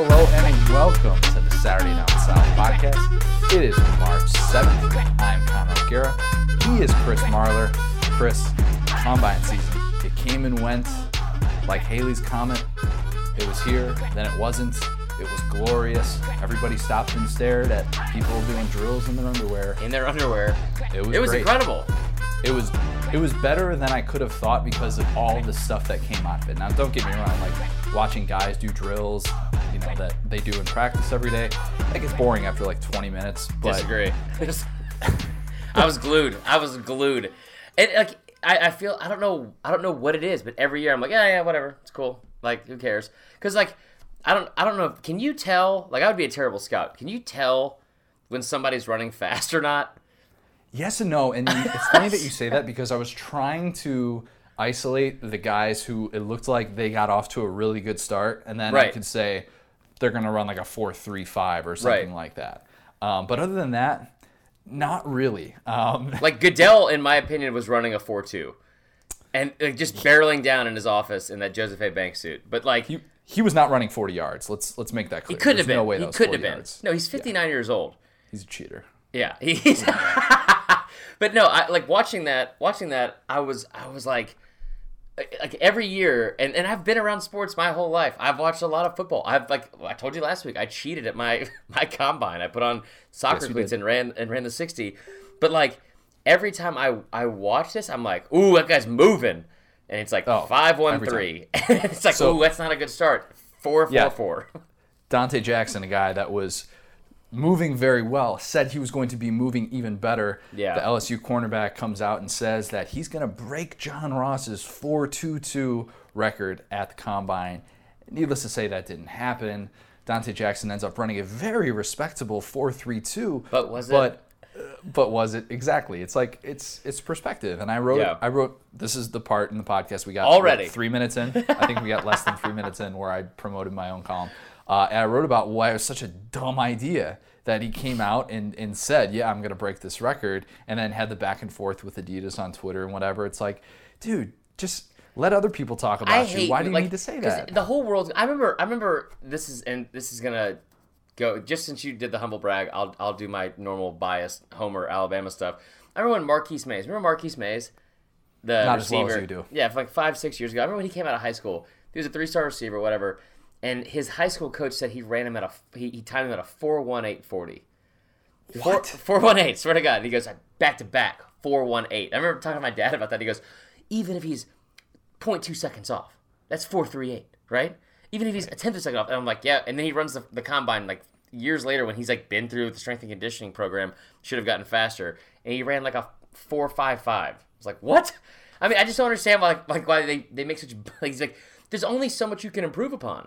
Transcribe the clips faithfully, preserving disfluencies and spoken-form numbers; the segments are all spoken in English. Hello and a welcome to the Saturday Down South podcast. It is March seventh. I'm Connor Aguera. He is Chris Marler. Chris, combine season. It came and went like Haley's comet. It was here, then it wasn't. It was glorious. Everybody stopped and stared at people doing drills in their underwear. In their underwear. It was, it was incredible. It was it was better than I could have thought because of all the stuff that came out of it. Now, don't get me wrong, like watching guys do drills, you know, that they do in practice every day, like it's boring after like twenty minutes. But disagree. I was glued. I was glued. And like I, I feel I don't know I don't know what it is, but every year I'm like, yeah, yeah, whatever. It's cool. Like, who cares? Because like I don't I don't know. Can you tell? Like, I would be a terrible scout. Can you tell when somebody's running fast or not? Yes and no, and it's funny that you say that because I was trying to isolate the guys who it looked like they got off to a really good start, and then right. I could say they're going to run like a four three five or something right. like that. Um, but other than that, not really. Um, like Goodell, in my opinion, was running a four two, and like, just barreling down in his office in that Joseph A. Banks suit. But like he, he was not running forty yards. Let's let's make that clear. He could have been. No way he could have been. Yards. No, he's fifty-nine yeah. years old. He's a cheater. Yeah, he's. But no, I like watching that. Watching that, I was, I was like, like every year, and, and I've been around sports my whole life. I've watched a lot of football. I've like I told you last week, I cheated at my, my combine. I put on soccer yes, cleats and ran and ran the sixty. But like every time I, I watch this, I'm like, ooh, that guy's moving, and it's like oh, five one three. It's like, so, ooh, that's not a good start. Four four yeah. four. Dante Jackson, a guy that was moving very well, said he was going to be moving even better. Yeah. The L S U cornerback comes out and says that he's going to break John Ross's four two two record at the combine. Needless to say, that didn't happen. Dante Jackson ends up running a very respectable four three two. But was it? But, uh, but was it exactly? It's like it's it's perspective. And I wrote yeah. I wrote this is the part in the podcast we got already like, three minutes in. I think we got less than three minutes in where I promoted my own column. Uh, and I wrote about why it was such a dumb idea that he came out and, and said, yeah, I'm going to break this record, and then had the back and forth with Adidas on Twitter and whatever. It's like, dude, just let other people talk about I you. Hate, why do you like, need to say that? The whole world. I remember, I remember this is, and this is going to go, just since you did the humble brag, I'll I'll do my normal biased Homer, Alabama stuff. I remember when Marquise Mays, remember Marquise Mays? The Not receiver. As well as you do. Yeah, like five, six years ago. I remember when he came out of high school. He was a three-star receiver, whatever. And his high school coach said he ran him at a he, he timed him at a four one eight forty. What? Four one eight. Swear to God. And he goes back to back four one eight. I remember talking to my dad about that. He goes, even if he's zero point two seconds off, that's four three eight, right? Even if he's a tenth of a second off, and I'm like, yeah. And then he runs the, the combine like years later when he's like been through the strength and conditioning program, should have gotten faster, and he ran like a four five five. I was like, what? I mean, I just don't understand why like, like why they they make such like he's like there's only so much you can improve upon.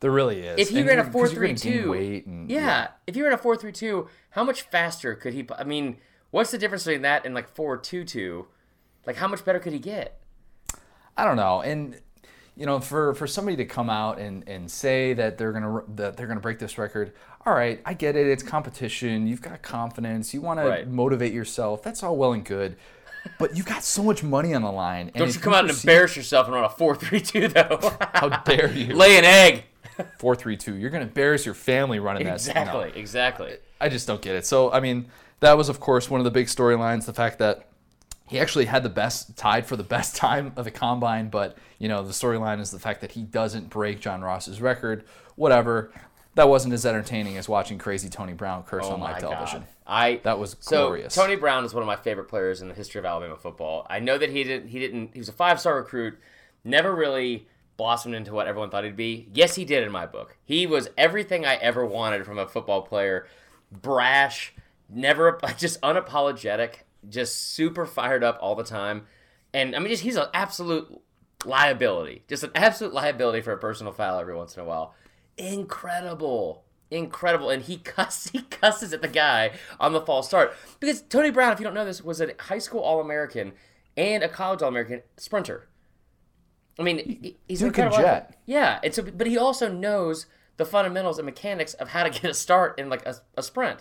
There really is. If he and ran a four three two, yeah, yeah. If you ran a four three two, how much faster could he? I mean, what's the difference between that and like four two two? Like, how much better could he get? I don't know. And you know, for, for somebody to come out and, and say that they're gonna that they're gonna break this record, all right, I get it. It's competition. You've got confidence. You want right. to motivate yourself. That's all well and good. But you got so much money on the line. And don't you come out and embarrass yourself and run a four three two though? How dare you? Lay an egg. Four three two. You're gonna embarrass your family running that. Exactly, no. exactly. I just don't get it. So I mean, that was of course one of the big storylines. The fact that he actually had the best, tied for the best time of the combine. But you know, the storyline is the fact that he doesn't break John Ross's record. Whatever. That wasn't as entertaining as watching crazy Tony Brown curse oh on live television. God. I that was glorious. So Tony Brown is one of my favorite players in the history of Alabama football. I know that he didn't. He didn't. He was a five-star recruit. Never really blossomed into what everyone thought he'd be. Yes, he did in my book. He was everything I ever wanted from a football player. Brash, never, just unapologetic, just super fired up all the time. And I mean, just he's an absolute liability. Just an absolute liability for a personal foul every once in a while. Incredible. Incredible. And he cusses, he cusses at the guy on the false start. Because Tony Brown, if you don't know this, was a high school All-American and a college All-American sprinter. I mean, he's Duke and Jet. Yeah, it's a, but he also knows the fundamentals and mechanics of how to get a start in like a, a sprint.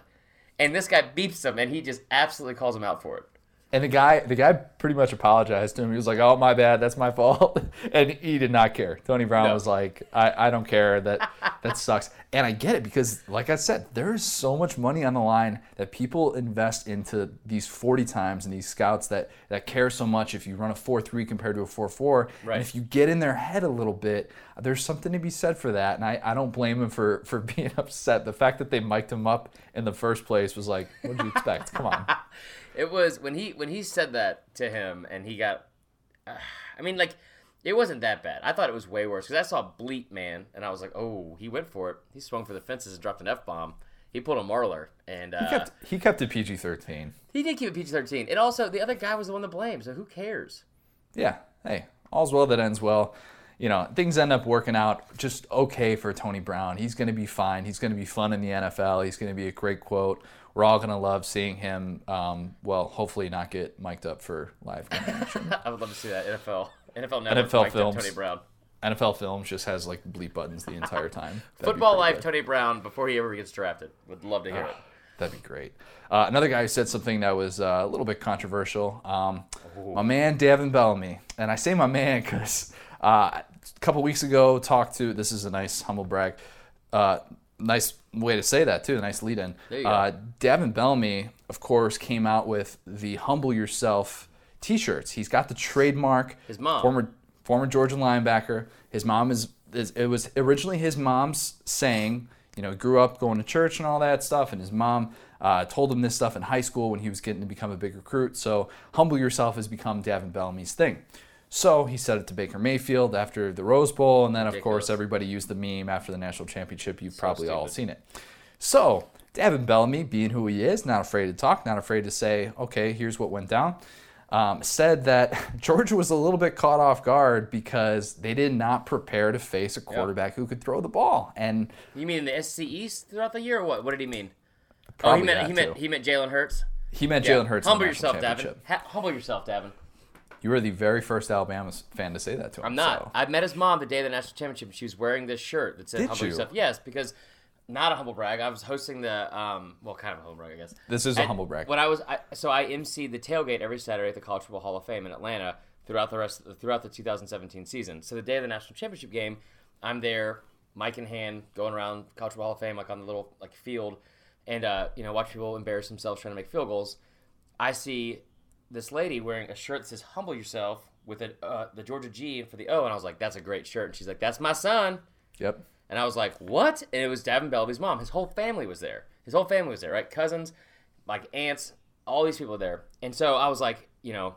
And this guy beeps him, and he just absolutely calls him out for it. And the guy, the guy pretty much apologized to him. He was like, "Oh, my bad. That's my fault." And he did not care. Tony Brown no. was like, I, I don't care. That that sucks. And I get it because, like I said, there's so much money on the line that people invest into these forty times and these scouts that, that care so much if you run a four three compared to a four four. Right. And if you get in their head a little bit, there's something to be said for that. And I, I don't blame him for, for being upset. The fact that they mic'd him up in the first place was like, what did you expect? Come on. It was when he when he said that to him and he got, uh, I mean, like, it wasn't that bad. I thought it was way worse because I saw Bleep Man and I was like, oh, he went for it. He swung for the fences and dropped an F bomb. He pulled a Marler and uh, he kept he kept it P G thirteen. He did keep it P G thirteen, and also the other guy was the one to blame. So who cares? Yeah. Hey, all's well that ends well. You know, things end up working out just okay for Tony Brown. He's going to be fine. He's going to be fun in the N F L. He's going to be a great quote. We're all going to love seeing him, um, well, hopefully not get mic'd up for live action. I would love to see that. N F L. N F L Network mic'd up Tony Brown. N F L Films just has, like, bleep buttons the entire time. Football Life good. Tony Brown before he ever gets drafted. Would love to hear ah, it. That'd be great. Uh, another guy who said something that was uh, a little bit controversial, um, my man Davin Bellamy. And I say my man because uh, a couple weeks ago talked to – this is a nice humble brag uh, – nice way to say that, too. Nice lead-in. Uh, Davin Bellamy, of course, came out with the Humble Yourself T-shirts. He's got the trademark. His mom. Former former Georgia linebacker. His mom is, is – it was originally his mom's saying. You know, he grew up going to church and all that stuff, and his mom uh, told him this stuff in high school when he was getting to become a big recruit. So Humble Yourself has become Davin Bellamy's thing. So he said it to Baker Mayfield after the Rose Bowl, and then, of Ridiculous. course, everybody used the meme after the national championship. You've so probably stupid. all seen it. So Davin Bellamy, being who he is, not afraid to talk, not afraid to say, okay, here's what went down, um, said that Georgia was a little bit caught off guard because they did not prepare to face a quarterback yep. who could throw the ball. And you mean the S E C East throughout the year, or what? What did he mean? Oh, he meant he meant, meant he meant Jalen Hurts? He meant yeah. Jalen Hurts. Humble yourself, Davin. Ha- humble yourself, Davin. You were the very first Alabama fan to say that to him. I'm not. So. I met his mom the day of the national championship. She was wearing this shirt that said Did humble you? yourself. Yes, because not a humble brag. I was hosting the, um, well, kind of a humble brag, I guess. This is and a humble brag. When I was, I, so I emceed the tailgate every Saturday at the College Football Hall of Fame in Atlanta throughout the rest, of, throughout the two thousand seventeen season. So the day of the national championship game, I'm there, mic in hand, going around College Football Hall of Fame, like on the little like field, and uh, you know, watch people embarrass themselves trying to make field goals. I see this lady wearing a shirt that says "Humble Yourself" with a, uh, the Georgia G for the O, and I was like, "That's a great shirt." And she's like, "That's my son." Yep. And I was like, "What?" And it was Davin Bellamy's mom. His whole family was there. His whole family was there, right? Cousins, like aunts, all these people were there. And so I was like, you know,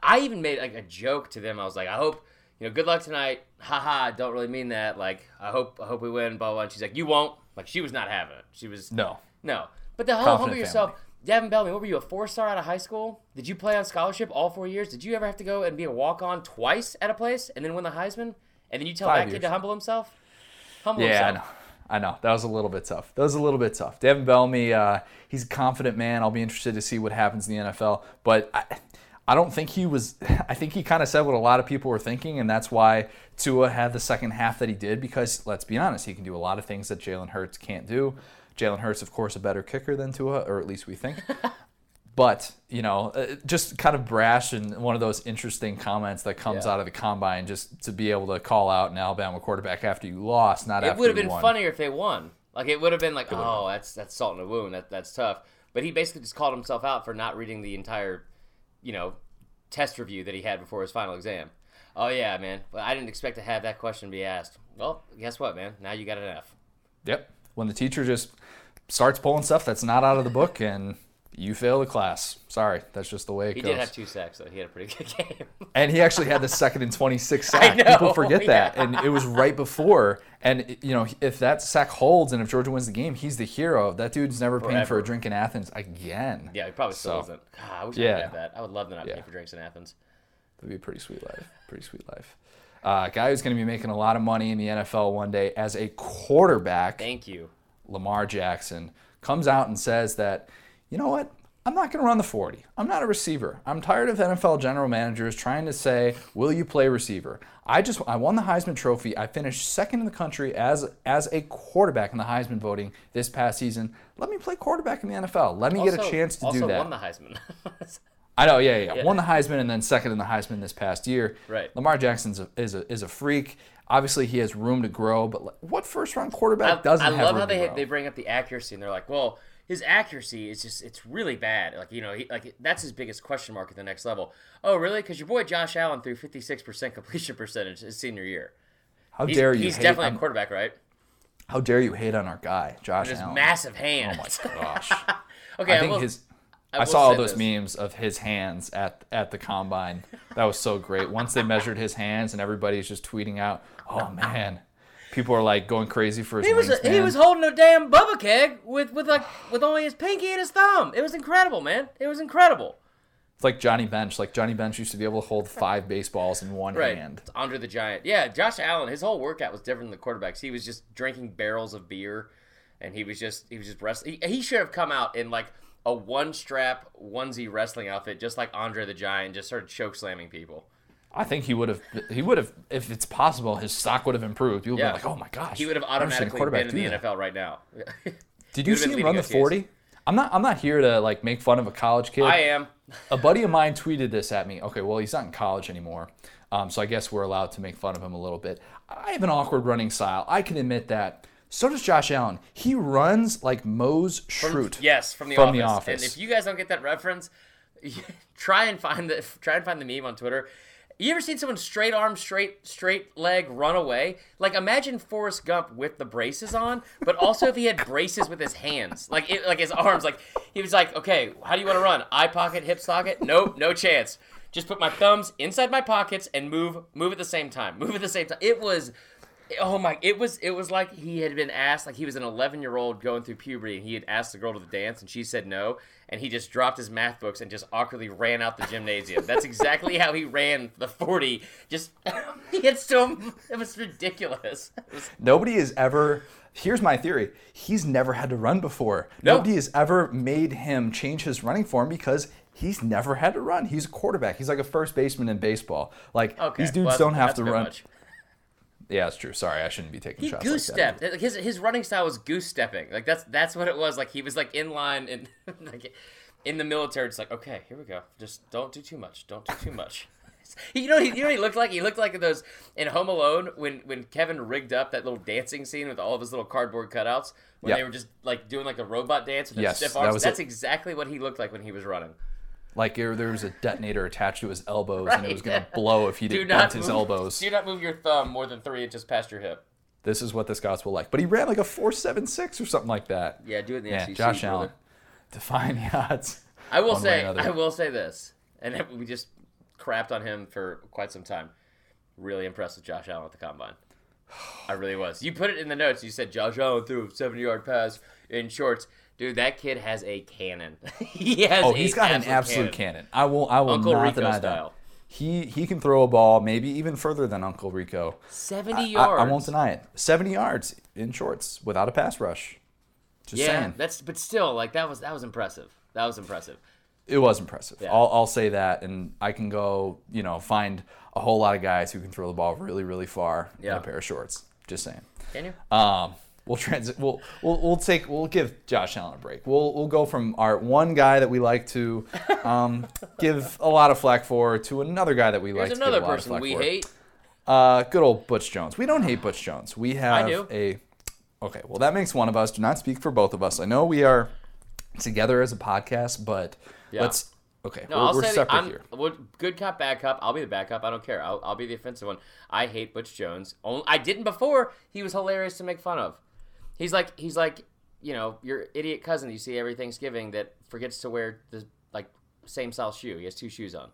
I even made like a joke to them. I was like, "I hope, you know, good luck tonight." Ha ha. Don't really mean that. Like, I hope, I hope we win. Blah blah. And she's like, "You won't." Like, she was not having it. She was no, no. But the whole "Humble Yourself." Family. Davin Bellamy, what were you, a four-star out of high school? Did you play on scholarship all four years? Did you ever have to go and be a walk-on twice at a place and then win the Heisman? And then you tell Five that years. kid to humble himself? Humble yeah, himself. Yeah, I know. I know. That was a little bit tough. That was a little bit tough. Davin Bellamy, uh, he's a confident man. I'll be interested to see what happens in the N F L. But I, I don't think he was – I think he kind of said what a lot of people were thinking, and that's why Tua had the second half that he did because, let's be honest, he can do a lot of things that Jalen Hurts can't do. Jalen Hurts, of course, a better kicker than Tua, or at least we think. But, you know, just kind of brash and one of those interesting comments that comes yeah. out of the combine, just to be able to call out an Alabama quarterback after you lost, not it after you won. It would have been won. funnier if they won. Like, it would have been like, Good oh, win. that's that's salt in a wound. That, that's tough. But he basically just called himself out for not reading the entire, you know, test review that he had before his final exam. Oh, yeah, man. I didn't expect to have that question be asked. Well, guess what, man? Now you got an F. Yep. When the teacher just starts pulling stuff that's not out of the book and you fail the class. Sorry, that's just the way it he goes. He did have two sacks, though. He had a pretty good game. And he actually had the second and twenty-six sack. Know, People forget yeah. that. And it was right before. And, you know, if that sack holds and if Georgia wins the game, he's the hero. That dude's never Forever. paying for a drink in Athens again. Yeah, he probably still isn't. So, God, I wish yeah. I had that. I would love to not yeah. pay for drinks in Athens. That would be a pretty sweet life. Pretty sweet life. A uh, guy who's going to be making a lot of money in the N F L one day as a quarterback. Thank you. Lamar Jackson comes out and says that, you know what? I'm not going to run the forty. I'm not a receiver. I'm tired of N F L general managers trying to say, will you play receiver? I just I won the Heisman Trophy. I finished second in the country as as a quarterback in the Heisman voting this past season. Let me play quarterback in the N F L. Let me also, get a chance to do that. Also won the Heisman. I know, yeah, yeah, yeah. Won the Heisman and then second in the Heisman this past year. Right. Lamar Jackson is a, is a, is a freak. Obviously, he has room to grow, but what first-round quarterback I, doesn't I have room I love how they they bring up the accuracy, and they're like, well, his accuracy is just, it's really bad. Like, you know, he, like that's his biggest question mark at the next level. Oh, really? Because your boy Josh Allen threw fifty-six percent completion percentage his senior year. How he's, dare you He's hate definitely on, a quarterback, right? How dare you hate on our guy, Josh Allen. His massive hands. Oh, my gosh. okay, I think I will, his... I, I saw all those this. memes of his hands at at the combine. That was so great. Once they measured his hands, and everybody's just tweeting out, "Oh man!" People are like going crazy for his. He was wingspan. He was holding a damn bubba keg with with like with only his pinky and his thumb. It was incredible, man. It was incredible. It's like Johnny Bench. Like Johnny Bench used to be able to hold five baseballs in one right. hand. It's Andre the Giant. Yeah, Josh Allen. His whole workout was different than the quarterbacks. He was just drinking barrels of beer, and he was just he was just wrestling. He, he should have come out in like a one-strap, onesie wrestling outfit, just like Andre the Giant, just started choke-slamming people. I think he would have, he would have, if it's possible, his stock would have improved. People would yeah. be like, oh my gosh. He would have automatically been in the that. N F L right now. Did you see him run the forty? I'm not, I'm not here to like make fun of a college kid. I am. A buddy of mine tweeted this at me. Okay, well, he's not in college anymore, um, so I guess we're allowed to make fun of him a little bit. I have an awkward running style. I can admit that. So does Josh Allen. He runs like Moe's Schrute. Yes, from the, from office. the office. And if you guys don't get that reference, try and find the try and find the meme on Twitter. You ever seen someone straight arm, straight straight leg run away? Like imagine Forrest Gump with the braces on, but also if he had braces with his hands, like it, like his arms, like he was like, okay, how do you want to run? Eye pocket, hip socket? Nope, no chance. Just put my thumbs inside my pockets and move move at the same time. Move at the same time. It was. Oh my! It was it was like he had been asked, like he was an eleven-year-old going through puberty, and he had asked the girl to the dance, and she said no, and he just dropped his math books and just awkwardly ran out the gymnasium. That's exactly how he ran the forty. Just he had so it was ridiculous. It was, Nobody has ever. Here's my theory: he's never had to run before. No. Nobody has ever made him change his running form because he's never had to run. He's a quarterback. He's like a first baseman in baseball. Like okay, these dudes well, don't have to run. Much. Yeah, it's true. Sorry, I shouldn't be taking he shots. He goose like stepped. That. His his running style was goose stepping. Like that's that's what it was. Like he was like in line and like in the military. It's like okay, here we go. Just don't do too much. Don't do too much. you know, he, you know, what he looked like he looked like those in Home Alone when when Kevin rigged up that little dancing scene with all of his little cardboard cutouts when yep. they were just like doing like a robot dance with yes, stiff arms. That that's it. Exactly what he looked like when he was running. Like there was a detonator attached to his elbows, right. and it was going to blow if he didn't bend his move, elbows. Do not move your thumb more than three inches past your hip. This is what the Scots will like. But he ran like a four seven six or something like that. Yeah, do it in the yeah, N C C. Josh brother. Allen, define the odds. I will say, I will say this, and we just crapped on him for quite some time. Really impressed with Josh Allen at the combine. I really was. You put it in the notes. You said Josh Allen threw a seventy-yard pass in shorts. Dude, that kid has a cannon. he has. Oh, he's got absolute an absolute cannon. cannon. I will. I will Uncle not Rico deny style. That. He he can throw a ball maybe even further than Uncle Rico. Seventy I, yards. I, I won't deny it. Seventy yards in shorts without a pass rush. Just yeah, saying. That's. But still, like that was that was impressive. That was impressive. It was impressive. Yeah. I'll I'll say that, and I can go. You know, find a whole lot of guys who can throw the ball really really far yeah. in a pair of shorts. Just saying. Can you? Um. We'll transit. We'll, we'll we'll take. We'll give Josh Allen a break. We'll we'll go from our one guy that we like to um, give a lot of flack for to another guy that we Here's like to give a lot of flack we for. Another person we hate. Uh, good old Butch Jones. We don't hate Butch Jones. We have I do. a. Okay, well that makes one of us. Do not speak for both of us. I know we are together as a podcast, but yeah. let's. Okay, no, we're, I'll we're say separate I'm, here. Well, good cop, bad cop. I'll be the bad cop. I don't care. I'll I'll be the offensive one. I hate Butch Jones. Only, I didn't before. He was hilarious to make fun of. He's like he's like, you know, your idiot cousin you see every Thanksgiving that forgets to wear the like same size shoe. He has two shoes on.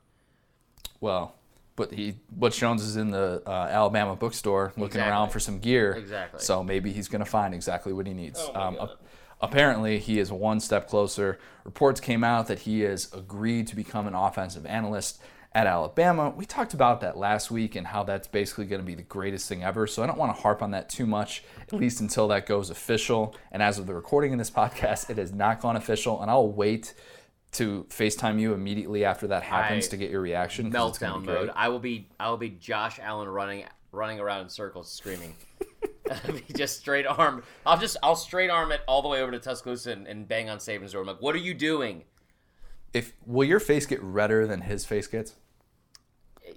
Well, but he Butch Jones is in the uh, Alabama bookstore looking exactly. around for some gear. Exactly. So maybe he's gonna find exactly what he needs. Oh my um, God. A- apparently, he is one step closer. Reports came out that he has agreed to become an offensive analyst at Alabama. We talked about that last week and how that's basically going to be the greatest thing ever. So I don't want to harp on that too much, at least until that goes official. And as of the recording in this podcast, it has not gone official. And I'll wait to FaceTime you immediately after that happens I to get your reaction. Meltdown mode. I will be. I will be Josh Allen running, running around in circles, screaming. I'll be just straight arm. I'll just. I'll straight arm it all the way over to Tuscaloosa and, and bang on Saban's door. I'm like, what are you doing? if will your face get redder than his face gets?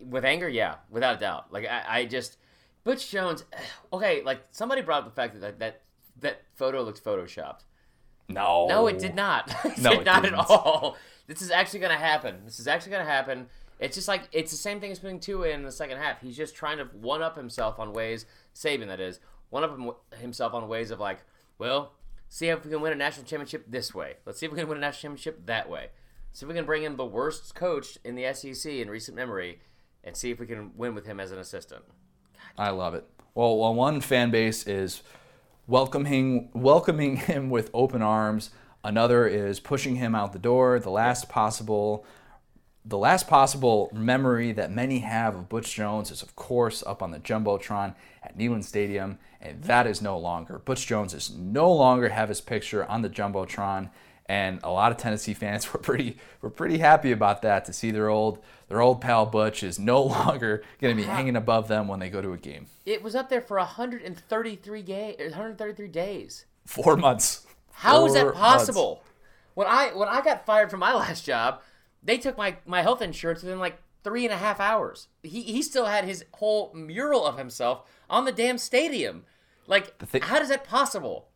With anger, yeah, without a doubt. Like I, I just Butch Jones. Okay, like somebody brought up the fact that that that photo looks photoshopped. No, no, it did not. it no, did it not didn't. at all. This is actually going to happen. This is actually going to happen. It's just like it's the same thing as putting Tua in the second half. He's just trying to one up himself on ways. Saban, that is, one up himself on ways of like, well, see if we can win a national championship this way. Let's see if we can win a national championship that way. See if we can bring in the worst coach in the S E C in recent memory, and see if we can win with him as an assistant. God. I love it. Well, well, one fan base is welcoming welcoming him with open arms. Another is pushing him out the door. The last possible, the last possible memory that many have of Butch Jones is, of course, up on the Jumbotron at Neyland Stadium, and that is no longer. Butch Jones is no longer have his picture on the Jumbotron, and a lot of Tennessee fans were pretty were pretty happy about that, to see their old their old pal Butch is no longer going to be hanging above them when they go to a game. It was up there for one hundred thirty-three ga- one hundred thirty-three days. Four months. How Four is that possible? Months. When I when I got fired from my last job, they took my, my health insurance within like three and a half hours. He he still had his whole mural of himself on the damn stadium. Like, thi- how is that possible?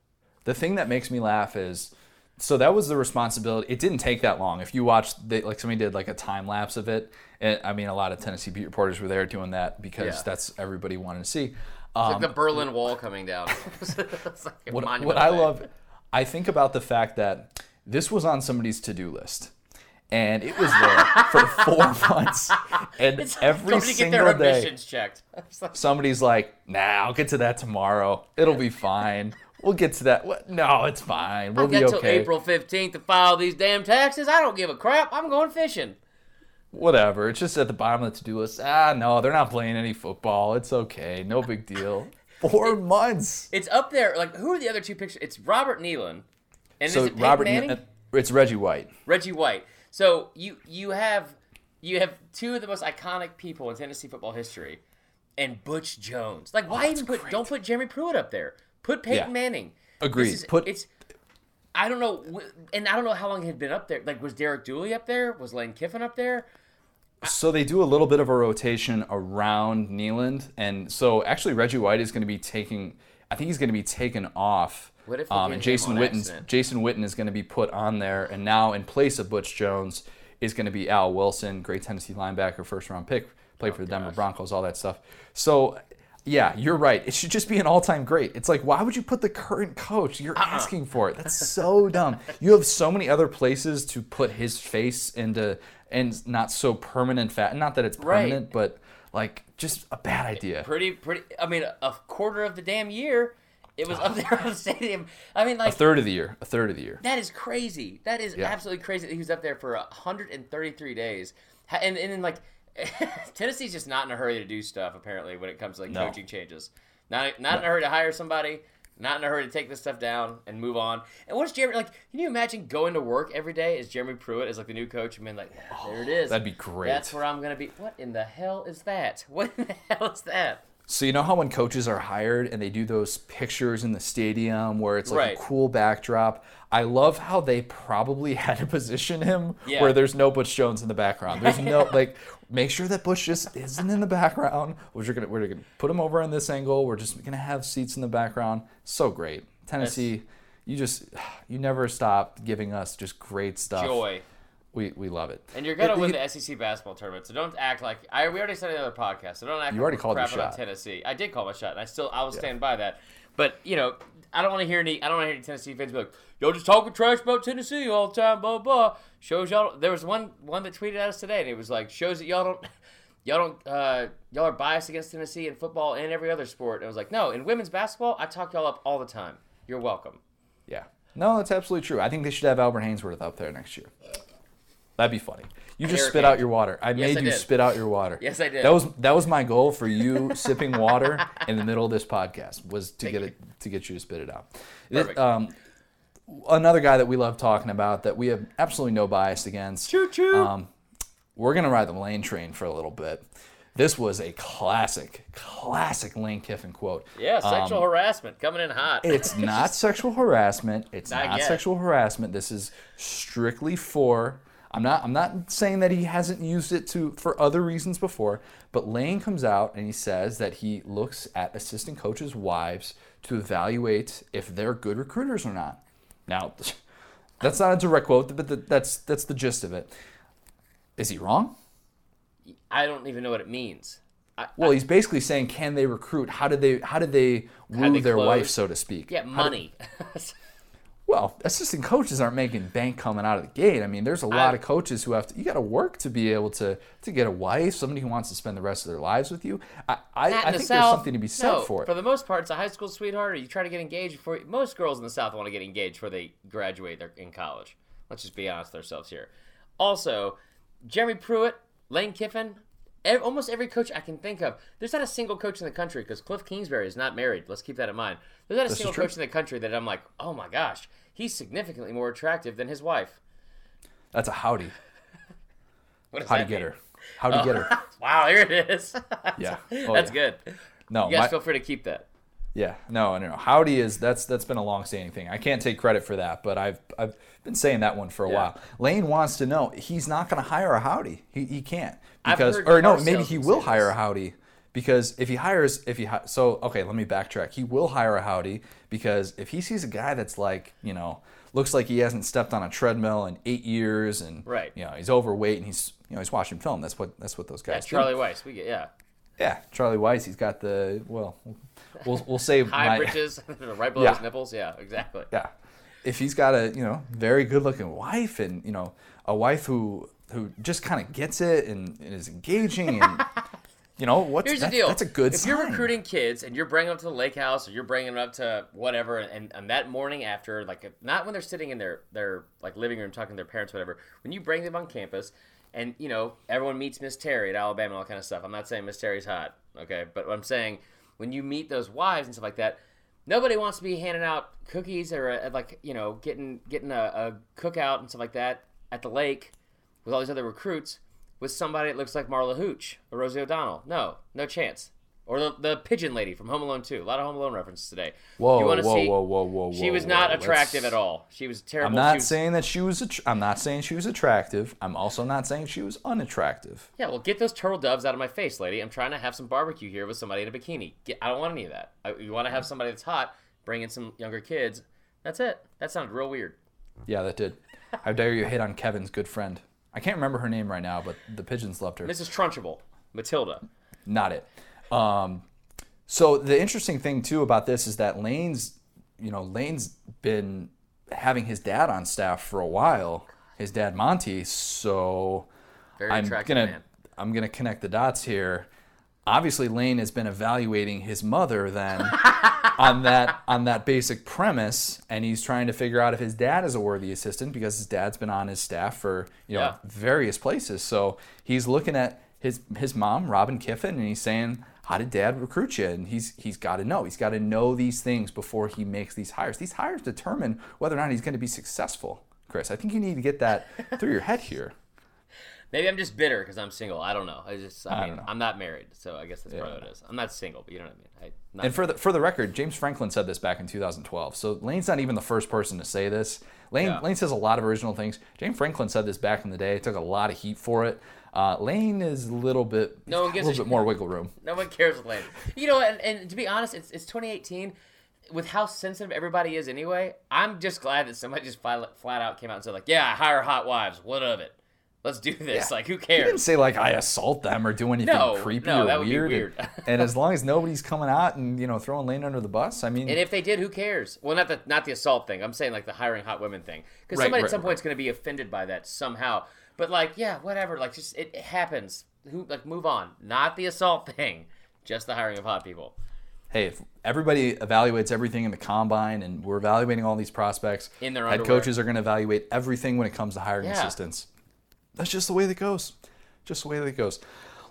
The thing that makes me laugh is, so that was the responsibility. It didn't take that long. If you watched, they, like somebody did like a time lapse of it. And I mean, a lot of Tennessee beat reporters were there doing that because yeah. that's everybody wanted to see. Um, it's like the Berlin Wall coming down. It's like a what, what I love, I think about the fact that this was on somebody's to-do list. And it was there for four months, and it's every single day, checked. Like, somebody's like, "Nah, I'll get to that tomorrow. It'll be fine. We'll get to that. What? No, it's fine. We'll I've be got okay." Till April fifteenth to file these damn taxes. I don't give a crap. I'm going fishing. Whatever. It's just at the bottom of the to-do list. Ah, no, they're not playing any football. It's okay. No big deal. Four it, months. It's up there. Like, who are the other two pictures? It's Robert Nealon, and so is it Robert Manning? It's Reggie White. Reggie White. So you you have you have two of the most iconic people in Tennessee football history, and Butch Jones. Like, why oh, even put? Great. Don't put Jeremy Pruitt up there. Put Peyton yeah. Manning. Agreed. Is, put it's. I don't know, and I don't know how long he had been up there. Like, was Derek Dooley up there? Was Lane Kiffin up there? So they do a little bit of a rotation around Neyland, and so actually Reggie White is going to be taking. I think he's going to be taken off. What if um, and Jason Witten, Jason Witten is going to be put on there, and now in place of Butch Jones is going to be Al Wilson, great Tennessee linebacker, first-round pick, played oh, for the gosh. Denver Broncos, all that stuff. So, yeah, you're right. It should just be an all-time great. It's like, why would you put the current coach? You're uh-uh. asking for it. That's so dumb. You have so many other places to put his face into, and not so permanent fat. Not that it's permanent, right. but like just a bad idea. Pretty, pretty. I mean, a quarter of the damn year. It was up there on the stadium. I mean, like... A third of the year. A third of the year. That is crazy. That is yeah. absolutely crazy that he was up there for one hundred thirty-three days. And and then, like, Tennessee's just not in a hurry to do stuff, apparently, when it comes to, like, no. coaching changes. Not not no. in a hurry to hire somebody. Not in a hurry to take this stuff down and move on. And what's Jeremy... Like, can you imagine going to work every day as Jeremy Pruitt as, like, the new coach and being like, ah, there oh, it is. That'd be great. That's where I'm going to be. What in the hell is that? What in the hell is that? So you know how when coaches are hired and they do those pictures in the stadium where it's like right. a cool backdrop? I love how they probably had to position him yeah. where there's no Butch Jones in the background. There's no, like, make sure that Butch just isn't in the background. We're gonna, we're gonna put him over in this angle. We're just gonna have seats in the background. So great. Tennessee, That's, you just, you never stop giving us just great stuff. Joy. We we love it. And you're going to win the S E C basketball tournament, so don't act like – I we already said it in another podcast, so don't act you like crap about shot. Tennessee. I did call my shot, and I still – I will yeah. stand by that. But, you know, I don't want to hear any – I don't want to hear any Tennessee fans be like, y'all just talking trash about Tennessee all the time, blah, blah. Shows y'all – there was one one that tweeted at us today, and it was like, shows that y'all don't – y'all don't uh, – y'all are biased against Tennessee in football and every other sport. And I was like, no, in women's basketball, I talk y'all up all the time. You're welcome. Yeah. No, that's absolutely true. I think they should have Albert Hainsworth up there next year. That'd be funny. You just Eric spit Andrew. out your water. I yes, made I you did. spit out your water. Yes, I did. That was that was my goal for you sipping water in the middle of this podcast was to Thank get it to get you to spit it out. It, um, another guy that we love talking about that we have absolutely no bias against. Choo choo. Um, we're gonna ride the Lane train for a little bit. This was a classic, classic Lane Kiffin quote. Yeah, sexual um, harassment coming in hot. It's not sexual harassment. It's not, not sexual harassment. This is strictly for. I'm not I'm not saying that he hasn't used it to for other reasons before, but Lane comes out and he says that he looks at assistant coaches' wives to evaluate if they're good recruiters or not. Now, that's not a direct quote, but that's that's the gist of it. Is he wrong? I don't even know what it means. I, well, I, he's basically saying, can they recruit? How did they how did they woo they their close? wife, so to speak? Yeah, money. Well, assistant coaches aren't making bank coming out of the gate. I mean, there's a lot I, of coaches who have to, you got to work to be able to to get a wife, somebody who wants to spend the rest of their lives with you. I, I, I think the South, there's something to be said no, for it. For the most part, it's a high school sweetheart. You try to get engaged before, most girls in the South want to get engaged before they graduate they're in college. Let's just be honest with ourselves here. Also, Jeremy Pruitt, Lane Kiffin, ev- almost every coach I can think of. There's not a single coach in the country, because Cliff Kingsbury is not married. Let's keep that in mind. There's not a That's single coach in the country that I'm like, oh my gosh, he's significantly more attractive than his wife. That's a howdy. What does How to get her. How to oh. get her. Wow, here it is. Yeah. Oh, that's yeah. good. No, you guys my... feel free to keep that. Yeah, no, I don't know. Howdy is that's that's been a long-standing thing. I can't take credit for that, but I've I've been saying that one for a yeah. while. Lane wants to know he's not going to hire a howdy. He he can't because or no, maybe he will hire a howdy because if he hires if he so okay, let me backtrack. He will hire a howdy because if he sees a guy that's like you know looks like he hasn't stepped on a treadmill in eight years and right. you know he's overweight and he's you know he's watching film. That's what that's what those guys. Yeah, Charlie do. Weiss. We get yeah. Yeah, Charlie Weiss. He's got the well. We'll we'll save high my, bridges right below yeah. his nipples. Yeah, exactly. Yeah, if he's got a you know very good looking wife and you know a wife who who just kind of gets it and, and is engaging and you know what's here's that, the deal. That's a good. If sign. You're recruiting kids and you're bringing them to the lake house or you're bringing them up to whatever and, and that morning after like not when they're sitting in their their like living room talking to their parents whatever when you bring them on campus. And, you know, everyone meets Miss Terry at Alabama and all kind of stuff. I'm not saying Miss Terry's hot, okay? But what I'm saying, when you meet those wives and stuff like that, nobody wants to be handing out cookies or, a, like, you know, getting getting a, a cookout and stuff like that at the lake with all these other recruits with somebody that looks like Marla Hooch or Rosie O'Donnell. No, no chance. Or the, the pigeon lady from Home Alone two. A lot of Home Alone references today. Whoa, you whoa, see, whoa, whoa, whoa, whoa. She was whoa, not attractive let's... at all. She was terrible. I'm not was... saying that she was. Att- I'm not saying she was attractive. I'm also not saying she was unattractive. Yeah, well, get those turtle doves out of my face, lady. I'm trying to have some barbecue here with somebody in a bikini. Get, I don't want any of that. I, you want to have somebody that's hot, bring in some younger kids. That's it. That sounded real weird. Yeah, that did. How dare you hit on Kevin's good friend? I can't remember her name right now, but the pigeons loved her. Missus Trunchable, Matilda. Not it. Um, so the interesting thing too about this is that Lane's, you know, Lane's been having his dad on staff for a while, his dad Monty. So Very I'm gonna man. I'm gonna connect the dots here. Obviously, Lane has been evaluating his mother then on that on that basic premise, and he's trying to figure out if his dad is a worthy assistant because his dad's been on his staff for you know yeah. various places. So he's looking at his his mom, Robin Kiffin, and he's saying, how did dad recruit you? And he's he's got to know. He's got to know these things before he makes these hires. These hires determine whether or not he's going to be successful, Chris. I think you need to get that through your head here. Maybe I'm just bitter because I'm single. I don't know. I just I, I mean, I'm not married, so I guess that's yeah. probably what it is. I'm not single, but you know what I mean. I, not and for the for the record, James Franklin said this back in two thousand twelve. So Lane's not even the first person to say this. Lane yeah. Lane says a lot of original things. James Franklin said this back in the day. He took a lot of heat for it. Uh, Lane is a little bit, no one gives a little a bit sh- more wiggle room. No one cares with Lane. You know, and, and to be honest, it's it's twenty eighteen. With how sensitive everybody is anyway, I'm just glad that somebody just flat, flat out came out and said, like, yeah, I hire hot wives. What of it? Let's do this. Yeah. Like, who cares? He didn't say, like, I assault them or do anything no, creepy no, or that would weird. Be weird. and, and as long as nobody's coming out and, you know, throwing Lane under the bus, I mean. And if they did, who cares? Well, not the, not the assault thing. I'm saying, like, the hiring hot women thing. Because right, somebody right, at some right. point is going to be offended by that somehow. But like, yeah, whatever. Like, just it happens. Who like move on? Not the assault thing, just the hiring of hot people. Hey, if everybody evaluates everything in the combine, and we're evaluating all these prospects, in their underwear. Head coaches are going to evaluate everything when it comes to hiring yeah. assistants. That's just the way that goes. Just the way that goes.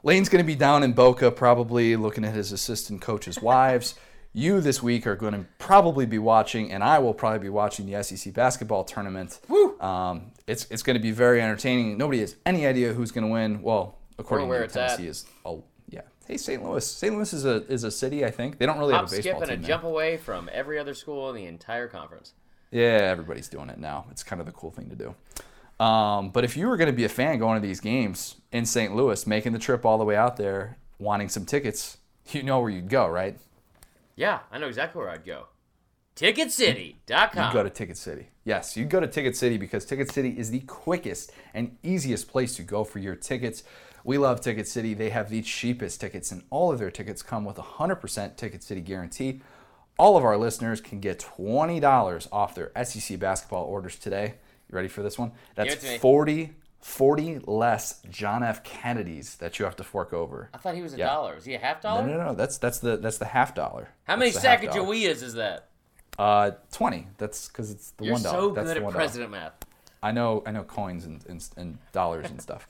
Lane's going to be down in Boca, probably looking at his assistant coaches' wives. You this week are going to probably be watching, and I will probably be watching the S E C basketball tournament. Woo! Um, it's it's going to be very entertaining. Nobody has any idea who's going to win. Well, according to Tennessee, is oh yeah. Hey, Saint Louis. Saint Louis is a is a city. I think they don't really have a baseball team. I'm skipping a jump away from every other school in the entire conference. Yeah, everybody's doing it now. It's kind of the cool thing to do. Um, but if you were going to be a fan going to these games in Saint Louis, making the trip all the way out there, wanting some tickets, you know where you'd go, right? Yeah, I know exactly where I'd go. Ticket City dot com. You go to Ticket City. Yes, you go to Ticket City because Ticket City is the quickest and easiest place to go for your tickets. We love Ticket City. They have the cheapest tickets, and all of their tickets come with a one hundred percent Ticket City guarantee. All of our listeners can get twenty dollars off their S E C basketball orders today. You ready for this one? That's forty, forty less John F. Kennedys that you have to fork over. I thought he was a yeah. dollar. Is he a half dollar? No, no, no. That's that's the that's the half dollar. How many Sacagaweas is that? Uh, twenty. That's because it's the You're one dollar. You're so that's good at president math. I know. I know coins and and, and dollars and stuff.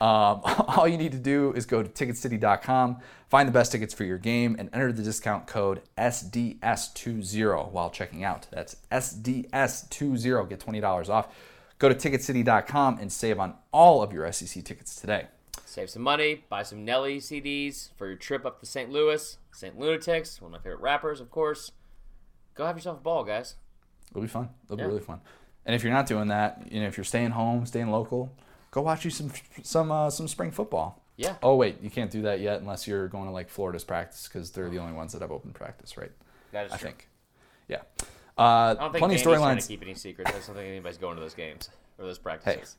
Um, all you need to do is go to ticket city dot com, find the best tickets for your game, and enter the discount code S D S twenty while checking out. That's S D S twenty. Get twenty dollars off. Go to ticket city dot com and save on all of your S E C tickets today. Save some money, buy some Nelly C Ds for your trip up to Saint Louis. Saint Lunatics, one of my favorite rappers, of course. Go have yourself a ball, guys. It'll be fun. It'll yeah. be really fun. And if you're not doing that, you know, if you're staying home, staying local, go watch you some some uh, some spring football. Yeah. Oh wait, you can't do that yet unless you're going to like Florida's practice because they're the only ones that have open practice, right? That is I true. think. Yeah. Uh, I don't think Danny's trying to keep any secrets. I don't think anybody's going to those games or those practices.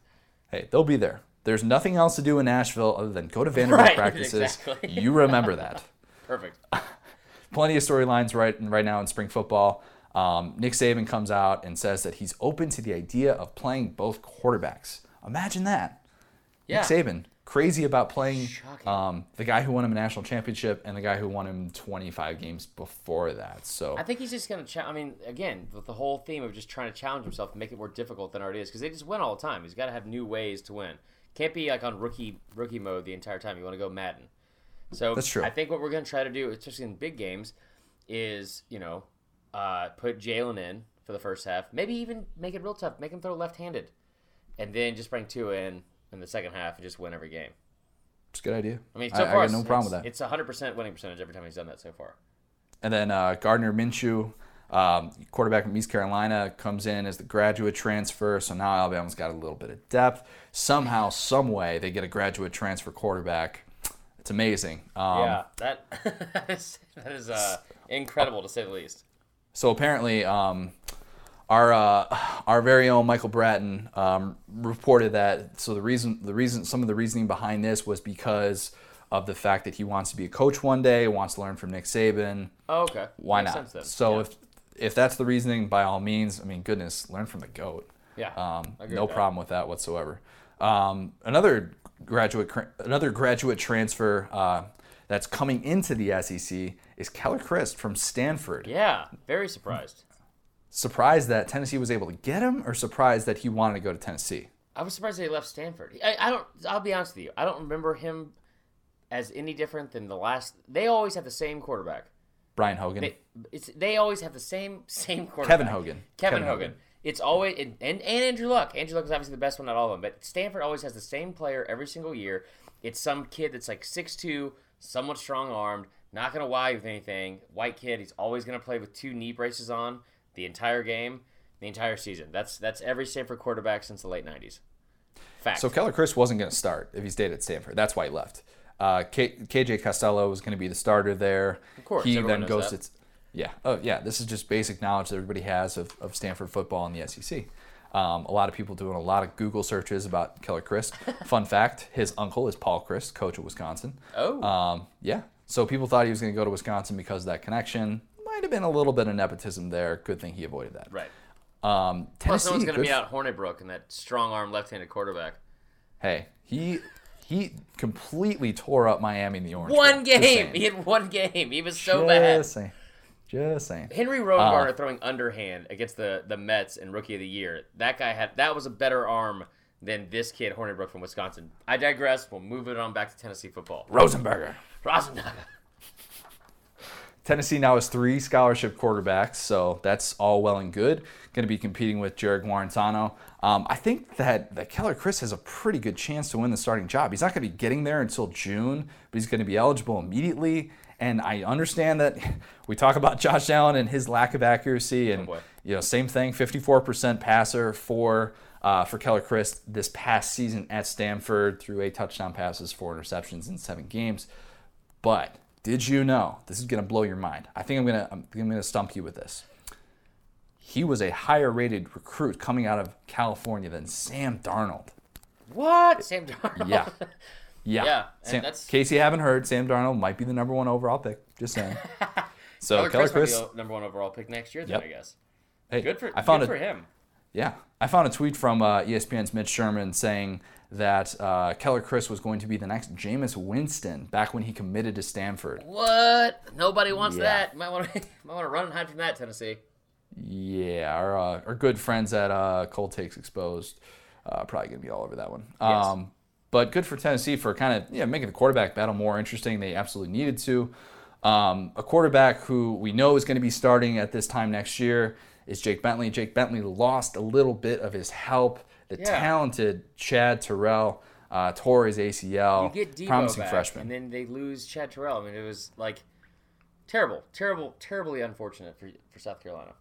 Hey, hey, they'll be there. There's nothing else to do in Nashville other than go to Vanderbilt right, practices. Exactly. You remember that. Perfect. Plenty of storylines right right now in spring football. Um, Nick Saban comes out and says that he's open to the idea of playing both quarterbacks. Imagine that. Yeah. Nick Saban, crazy about playing um, the guy who won him a national championship and the guy who won him twenty-five games before that. So I think he's just going to, cha- I mean, again, with the whole theme of just trying to challenge himself and make it more difficult than it already is because they just win all the time. He's got to have new ways to win. Can't be like on rookie rookie mode the entire time. You want to go Madden. So that's true. I think what we're going to try to do, especially in big games, is, you know, uh, put Jalen in for the first half. Maybe even make it real tough. Make him throw left-handed. And then just bring two in in the second half and just win every game. It's a good idea. I mean, so far, I, I got no problem with that. It's one hundred percent winning percentage every time he's done that so far. And then uh, Gardner Minshew, um, quarterback from East Carolina, comes in as the graduate transfer. So now Alabama's got a little bit of depth. Somehow, some way, they get a graduate transfer quarterback. It's amazing. Um, yeah, that, that is, that is uh, incredible to say the least. So apparently. Um, Our uh, our very own Michael Bratton um, reported that. So the reason the reason some of the reasoning behind this was because of the fact that he wants to be a coach one day, wants to learn from Nick Saban. Oh, okay. Why Makes not? Sense, so yeah. if if that's the reasoning, by all means, I mean, goodness, learn from the GOAT. Yeah. Um, no with problem that. with that whatsoever. Um, another graduate another graduate transfer uh, that's coming into the S E C is Keller Crist from Stanford. Yeah, very surprised. Surprised that Tennessee was able to get him, or surprised that he wanted to go to Tennessee? I was surprised that he left Stanford. I, I don't. I'll be honest with you. I don't remember him as any different than the last. They always have the same quarterback. Brian Hogan. They, it's, they always have the same same quarterback. Kevin Hogan. Kevin, Kevin Hogan. Hogan. It's always and, and and Andrew Luck. Andrew Luck is obviously the best one out of all of them. But Stanford always has the same player every single year. It's some kid that's like six two, somewhat strong armed, not going to wide with anything. White kid. He's always going to play with two knee braces on. The entire game, the entire season. That's that's every Stanford quarterback since the late nineties. Fact. So Keller Crist wasn't going to start if he stayed at Stanford. That's why he left. Uh, K- KJ Costello was going to be the starter there. Of course, he then goes that. to yeah. Oh yeah, this is just basic knowledge that everybody has of, of Stanford football and the S E C. Um, a lot of people doing a lot of Google searches about Keller Crist. Fun fact: his uncle is Paul Crist, coach at Wisconsin. Oh. Um, yeah. So people thought he was going to go to Wisconsin because of that connection. Might have been a little bit of nepotism there. Good thing he avoided that. Right. Um, Plus, no one's going to be out Hornibrook and that strong-arm left-handed quarterback. Hey, he he completely tore up Miami in the Orange Bowl. One game. He had one game. He was so bad. Just saying. Just saying. Henry Rodengarner uh, throwing underhand against the, the Mets in Rookie of the Year. That guy had that was a better arm than this kid, Hornibrook from Wisconsin. I digress. We'll move it on back to Tennessee football. Rosenberger. Rosenberger. Tennessee now has three scholarship quarterbacks, so that's all well and good. Going to be competing with Jared Guarantano. Um, I think that, that Keller Crist has a pretty good chance to win the starting job. He's not going to be getting there until June, but he's going to be eligible immediately. And I understand that we talk about Josh Allen and his lack of accuracy, and oh you know, same thing, fifty-four percent passer for uh, for Keller Crist this past season at Stanford, threw eight touchdown passes, four interceptions in seven games. But did you know, this is going to blow your mind. I think I'm going to I'm going to stump you with this. He was a higher rated recruit coming out of California than Sam Darnold. What? Sam Darnold? Yeah. Yeah. yeah Sam, in case you haven't heard, Sam Darnold might be the number one overall pick. Just saying. So Keller, Keller Crist might be the number one overall pick next year, then, yep. I guess. Hey, good for, I found good a, for him. Yeah. I found a tweet from uh, E S P N's Mitch Sherman saying that uh, Keller Crist was going to be the next Jameis Winston back when he committed to Stanford. What? Nobody wants yeah. that. Might want to might want to run and hide from that, Tennessee. Yeah. Our, uh, our good friends at uh, Cold Takes Exposed uh, probably going to be all over that one. Yes. Um, but good for Tennessee for kind of yeah making the quarterback battle more interesting. They absolutely needed to. Um, a quarterback who we know is going to be starting at this time next year is Jake Bentley. Jake Bentley lost a little bit of his help. The yeah. talented Chad Terrell uh, tore his A C L. You get Debo promising back, freshman, and then they lose Chad Terrell. I mean, it was like terrible, terrible, terribly unfortunate for for South Carolina.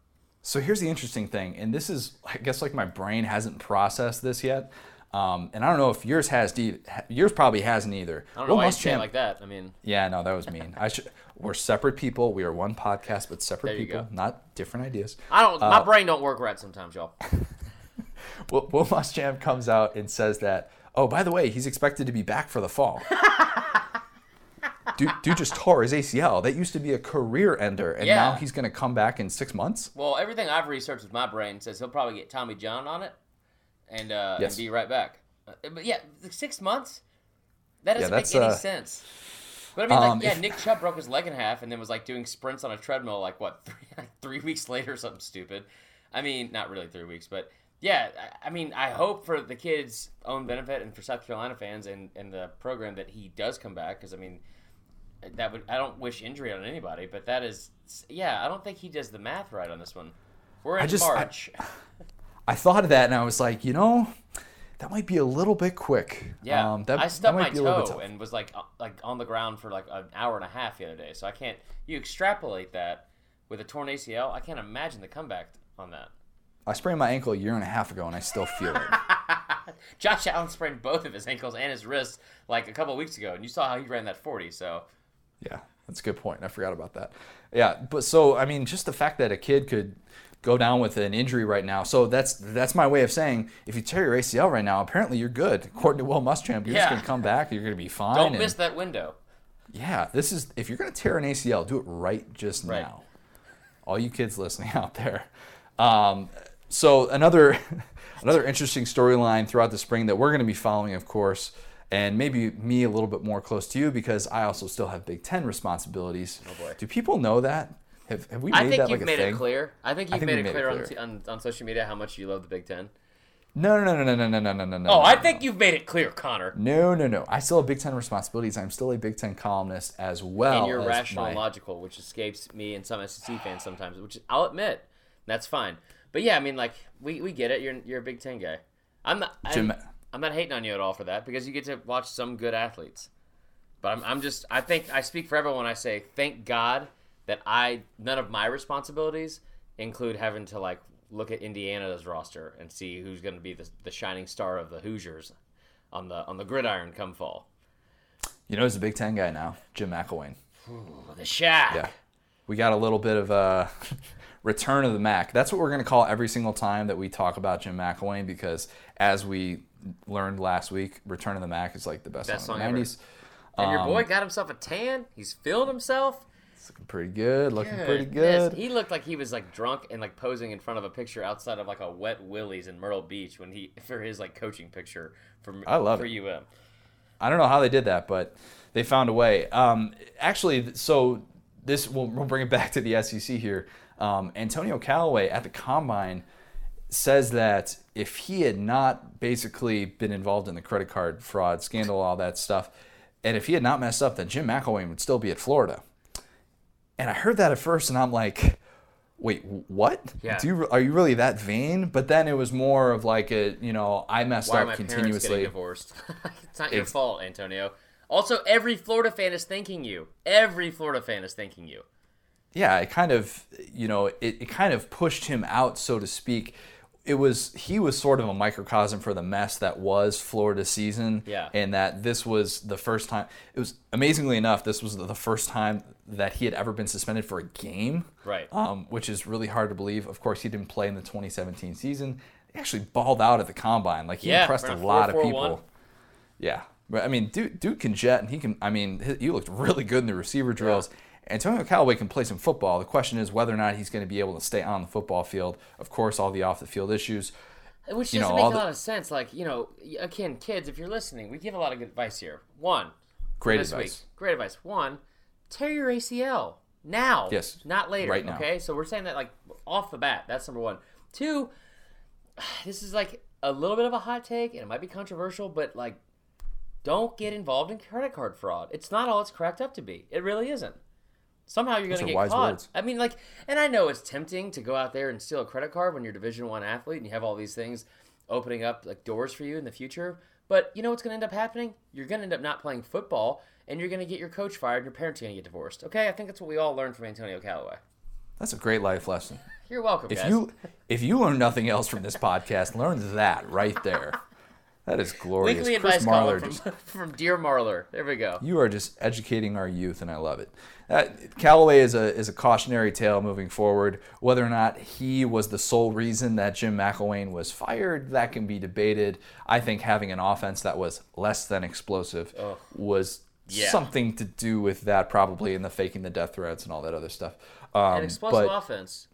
So here's the interesting thing, and this is, I guess, like my brain hasn't processed this yet, um, and I don't know if yours has. De- yours probably hasn't either. I don't know Will why Muschamp- you say it like that. I mean, yeah, no, that was mean. I should. We're separate people. We are one podcast, but separate people, go. Not different ideas. I don't. Uh, my brain don't work right sometimes, y'all. Will, Will Muschamp comes out and says that, oh, by the way, he's expected to be back for the fall. dude, dude just tore his A C L. That used to be a career ender, and yeah. now he's going to come back in six months? Well, everything I've researched with my brain says he'll probably get Tommy John on it and, uh, yes. and be right back. But, yeah, six months? That doesn't yeah, make any uh, sense. But, I mean, um, like, yeah, if... Nick Chubb broke his leg in half and then was, like, doing sprints on a treadmill, like, what, three, like, three weeks later or something stupid. I mean, not really three weeks, but... Yeah, I mean, I hope for the kids' own benefit and for South Carolina fans and, and the program that he does come back, because, I mean, that would I don't wish injury on anybody, but that is – yeah, I don't think he does the math right on this one. We're in I just, March. I, I thought of that, and I was like, you know, that might be a little bit quick. Yeah, um, that, I stubbed that might my be toe and was, like, like on the ground for, like, an hour and a half the other day, so I can't – you extrapolate that with a torn A C L, I can't imagine the comeback on that. I sprained my ankle a year and a half ago, and I still feel it. Josh Allen sprained both of his ankles and his wrists like a couple of weeks ago, and you saw how he ran that forty. So, yeah, that's a good point. I forgot about that. Yeah, but so I mean, just the fact that a kid could go down with an injury right now. So that's that's my way of saying if you tear your A C L right now, apparently you're good. According to Will Muschamp, you're yeah. just gonna come back. You're gonna be fine. Don't and, miss that window. Yeah, this is if you're gonna tear an A C L, do it right just right. now. All you kids listening out there. Um, So another another interesting storyline throughout the spring that we're going to be following, of course, and maybe me a little bit more close to you because I also still have Big Ten responsibilities. Oh boy. Do people know that? Have, have we made I think that you've like made a thing? It clear. I think you've I think made, it made it clear, it clear. On, on, on social media how much you love the Big Ten. No, no, no, no, no, no, no, no, no, no. Oh, no, I think no. you've made it clear, Connor. No, no, no. I still have Big Ten responsibilities. I'm still a Big Ten columnist as well. And you're rational my... and logical, which escapes me and some S E C fans sometimes, which I'll admit, that's fine. But yeah, I mean, like we, we get it. You're you're a Big Ten guy. I'm not I'm, I'm not hating on you at all for that because you get to watch some good athletes. But I'm I'm just I think I speak for everyone. I say thank God that I none of my responsibilities include having to like look at Indiana's roster and see who's going to be the the shining star of the Hoosiers on the on the gridiron come fall. You know, he's a Big Ten guy now, Jim McElwain. Ooh, the Shaq. Yeah, we got a little bit of a. Uh... Return of the Mac. That's what we're going to call every single time that we talk about Jim McElwain because as we learned last week, Return of the Mac is like the best, best song in the nineties. Ever. And um, your boy got himself a tan. He's filled himself. It's looking pretty good. Looking Goodness. pretty good. He looked like he was like drunk and like posing in front of a picture outside of like a Wet Willie's in Myrtle Beach when he for his like coaching picture for I love for it. U M. I don't know how they did that, but they found a way. Um, actually, so this we'll, we'll bring it back to the S E C here. Um, Antonio Callaway at the Combine says that if he had not basically been involved in the credit card fraud scandal, all that stuff, and if he had not messed up, then Jim McElwain would still be at Florida. And I heard that at first, and I'm like, wait, what? Yeah. Do you, are you really that vain? But then it was more of like a, you know, I messed Why up are my continuously. Parents getting divorced? It's not your it's, fault, Antonio. Also, every Florida fan is thanking you. Every Florida fan is thanking you. Yeah, it kind of, you know, it, it kind of pushed him out, so to speak, it was he was sort of a microcosm for the mess that was Florida's season, yeah. and that this was the first time. It was amazingly enough, this was the first time that he had ever been suspended for a game, right? Um, which is really hard to believe. Of course, he didn't play in the twenty seventeen season. He actually balled out at the combine. Like he yeah, impressed a lot four, of people. One. Yeah, but I mean, dude, dude can jet, and he can. I mean, he looked really good in the receiver drills. Yeah. Antonio Callaway can play some football. The question is whether or not he's going to be able to stay on the football field. Of course, all the off-the-field issues. Which doesn't know, make a lot the... of sense. Like, you know, again, kids, if you're listening, we give a lot of good advice here. One. Great advice. Week, great advice. One, tear your A C L now. Yes. Not later. Right now. Okay? So we're saying that, like, off the bat. That's number one. Two, this is, like, a little bit of a hot take, and it might be controversial, but, like, don't get involved in credit card fraud. It's not all it's cracked up to be. It really isn't. Somehow you're going to get caught. Words. I mean, like, and I know it's tempting to go out there and steal a credit card when you're a Division One athlete and you have all these things opening up, like, doors for you in the future. But you know what's going to end up happening? You're going to end up not playing football, and you're going to get your coach fired, and your parents are going to get divorced. Okay? I think that's what we all learned from Antonio Callaway. That's a great life lesson. You're welcome, if guys. You, if you learn nothing else from this podcast, learn that right there. That is glorious. Weekly Chris advice Marler from, just, from Dear Marler. There we go. You are just educating our youth, and I love it. Uh, Callaway is a is a cautionary tale moving forward. Whether or not he was the sole reason that Jim McElwain was fired, that can be debated. I think having an offense that was less than explosive oh. was yeah. something to do with that, probably, and the faking the death threats and all that other stuff. Um, An explosive but, offense.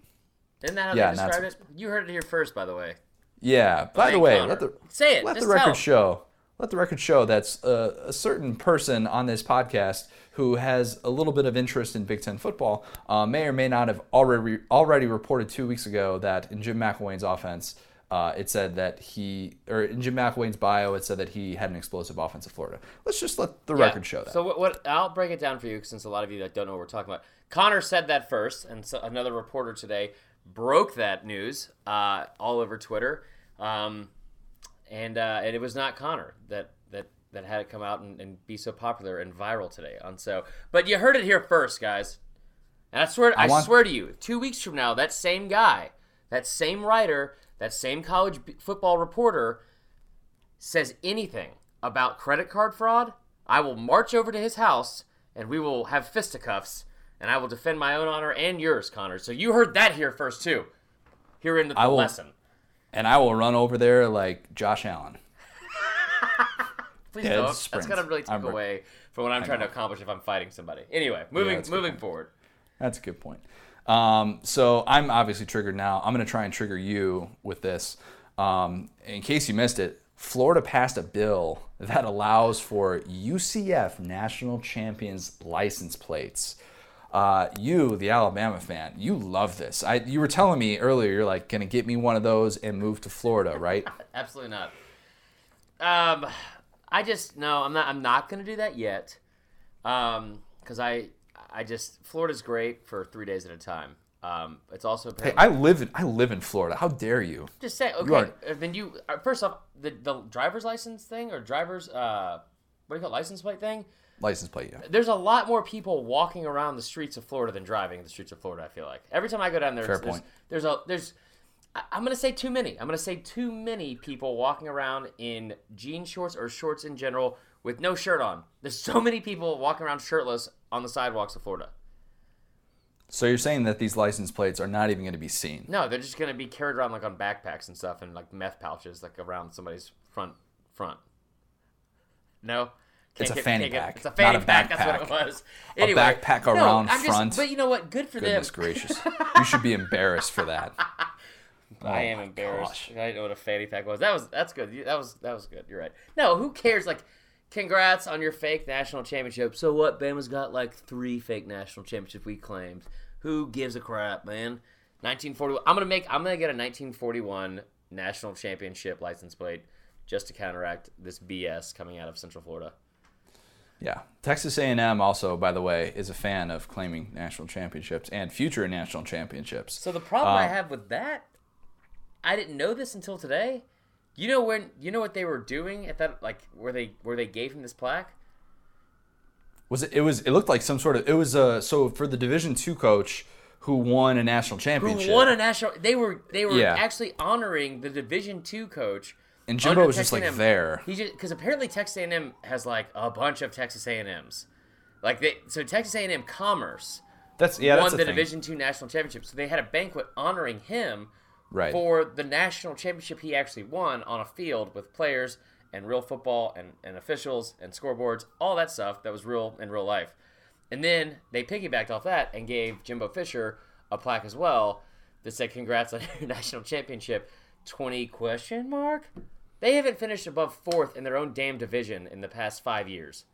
Isn't that how yeah, they describe it? You heard it here first, by the way. Yeah. By the way, let the say it. Let the record show. Let the record show that's a, a certain person on this podcast who has a little bit of interest in Big Ten football uh, may or may not have already already reported two weeks ago that in Jim McElwain's offense, uh, it said that he or in Jim McElwain's bio, it said that he had an explosive offense at Florida. Let's just let the yeah. record show that. So what, what? I'll break it down for you since a lot of you don't know what we're talking about. Connor said that first, and so another reporter today broke that news uh, all over Twitter. Um, and, uh, and it was not Connor that, that, that had it come out and, and be so popular and viral today on so, but you heard it here first, guys. And I swear, I, I want... swear to you, two weeks from now, that same guy, that same writer, that same college football reporter says anything about credit card fraud, I will march over to his house and we will have fisticuffs and I will defend my own honor and yours, Connor. So you heard that here first too, here in the, the will... lesson. And I will run over there like Josh Allen. Please don't. Sprint. That's going to really take I'm, away from what I'm I trying know. to accomplish if I'm fighting somebody. Anyway, moving yeah, moving forward. That's a good point. Um, so I'm obviously triggered now. I'm going to try and trigger you with this. Um, in case you missed it, Florida passed a bill that allows for U C F National Champions license plates. Uh, you, the Alabama fan, you love this. I, you were telling me earlier, you're like, gonna get me one of those and move to Florida, right? Absolutely not. Um, I just no, I'm not. I'm not gonna do that yet. Um, because I, I just Florida's great for three days at a time. Um, it's also apparently, hey, I live in I live in Florida. How dare you? Just say okay. You are, then you first off the the driver's license thing or driver's uh what do you call it, license plate thing. License plate, yeah. There's a lot more people walking around the streets of Florida than driving the streets of Florida, I feel like. Every time I go down there, Fair there's, point. there's, there's a, there's, I'm going to say too many. I'm going to say too many people walking around in jean shorts or shorts in general with no shirt on. There's so many people walking around shirtless on the sidewalks of Florida. So you're saying that these license plates are not even going to be seen? No, they're just going to be carried around like on backpacks and stuff and like meth pouches like around somebody's front, front. No? Can't it's get, a fanny pack. Get, it's a fanny Not pack. A backpack. That's what it was. Anyway, a backpack around no, I'm front. Just, but you know what? Good for Goodness them. Goodness gracious. You should be embarrassed for that. Oh, I am embarrassed. Gosh. I didn't know what a fanny pack was. That was that's good. That was that was good. You're right. No, who cares? Like, congrats on your fake national championship. So what? Bama's got like three fake national championships we claimed. Who gives a crap, man? nineteen forty-one I'm gonna make. I'm gonna get a nineteen forty-one national championship license plate just to counteract this B S coming out of Central Florida. Yeah. Texas A and M also, by the way, is a fan of claiming national championships and future national championships. So the problem uh, I have with that, I didn't know this until today. You know when you know what they were doing at that, like where they where they gave him this plaque? Was it it was it looked like some sort of it was uh so for the Division two coach who won a national championship. Who won a national? They were they were yeah. actually honoring the Division two coach. And Jimbo was just like A and M. There. He just because apparently Texas A and M has like a bunch of Texas A and M's, like they so Texas A and M Commerce. That's yeah. Won that's the, the Division two national championship, so they had a banquet honoring him. Right. For the national championship he actually won on a field with players and real football and, and officials and scoreboards, all that stuff that was real in real life. And then they piggybacked off that and gave Jimbo Fisher a plaque as well that said, "Congrats on your national championship, twenty question mark." They haven't finished above fourth in their own damn division in the past five years.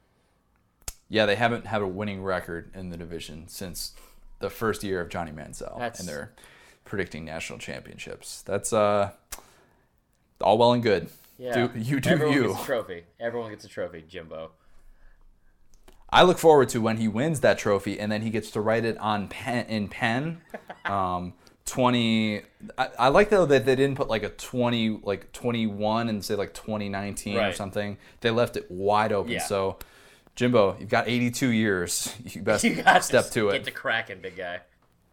Yeah, they haven't had a winning record in the division since the first year of Johnny Manziel. That's... and they're predicting national championships. That's uh, all well and good. Yeah. Do, you do Everyone you. Everyone gets a trophy. Everyone gets a trophy, Jimbo. I look forward to when he wins that trophy, and then he gets to write it on pen in pen. Um, twenty. I, I like though that they didn't put like a twenty, like twenty-one, and say like twenty nineteen right. or something. They left it wide open. Yeah. So, Jimbo, you've got eighty-two years. You best you step to, to it. Get to cracking, big guy.